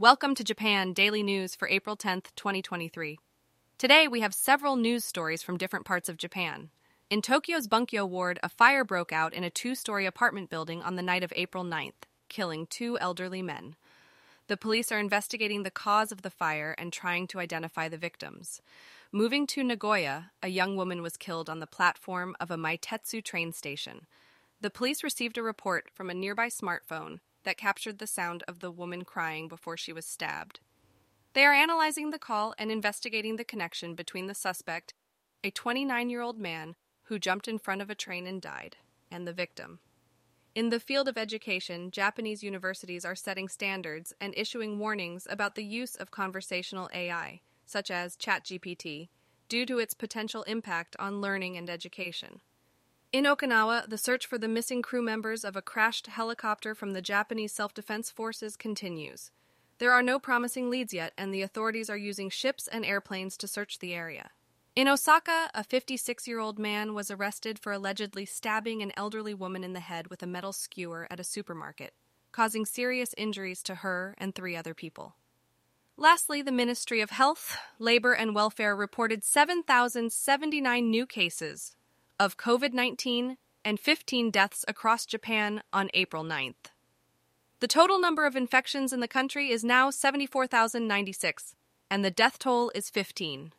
Welcome to Japan Daily News for April 10th, 2023. Today we have several news stories from different parts of Japan. In Tokyo's Bunkyo Ward, a fire broke out in a two-story apartment building on the night of April 9th, killing two elderly men. The police are investigating the cause of the fire and trying to identify the victims. Moving to Nagoya, a young woman was killed on the platform of a Meitetsu train station. The police received a report from a nearby smartphone that captured the sound of the woman crying before she was stabbed. They are analyzing the call and investigating the connection between the suspect, a 29-year-old man who jumped in front of a train and died, and the victim. In the field of education, Japanese universities are setting standards and issuing warnings about the use of conversational AI, such as ChatGPT, due to its potential impact on learning and education. In Okinawa, the search for the missing crew members of a crashed helicopter from the Japanese Self-Defense Forces continues. There are no promising leads yet, and the authorities are using ships and airplanes to search the area. In Osaka, a 56-year-old man was arrested for allegedly stabbing an elderly woman in the head with a metal skewer at a supermarket, causing serious injuries to her and three other people. Lastly, the Ministry of Health, Labor and Welfare reported 7,079 new cases of COVID-19 and 15 deaths across Japan on April 9th. The total number of infections in the country is now 74,096, and the death toll is 15.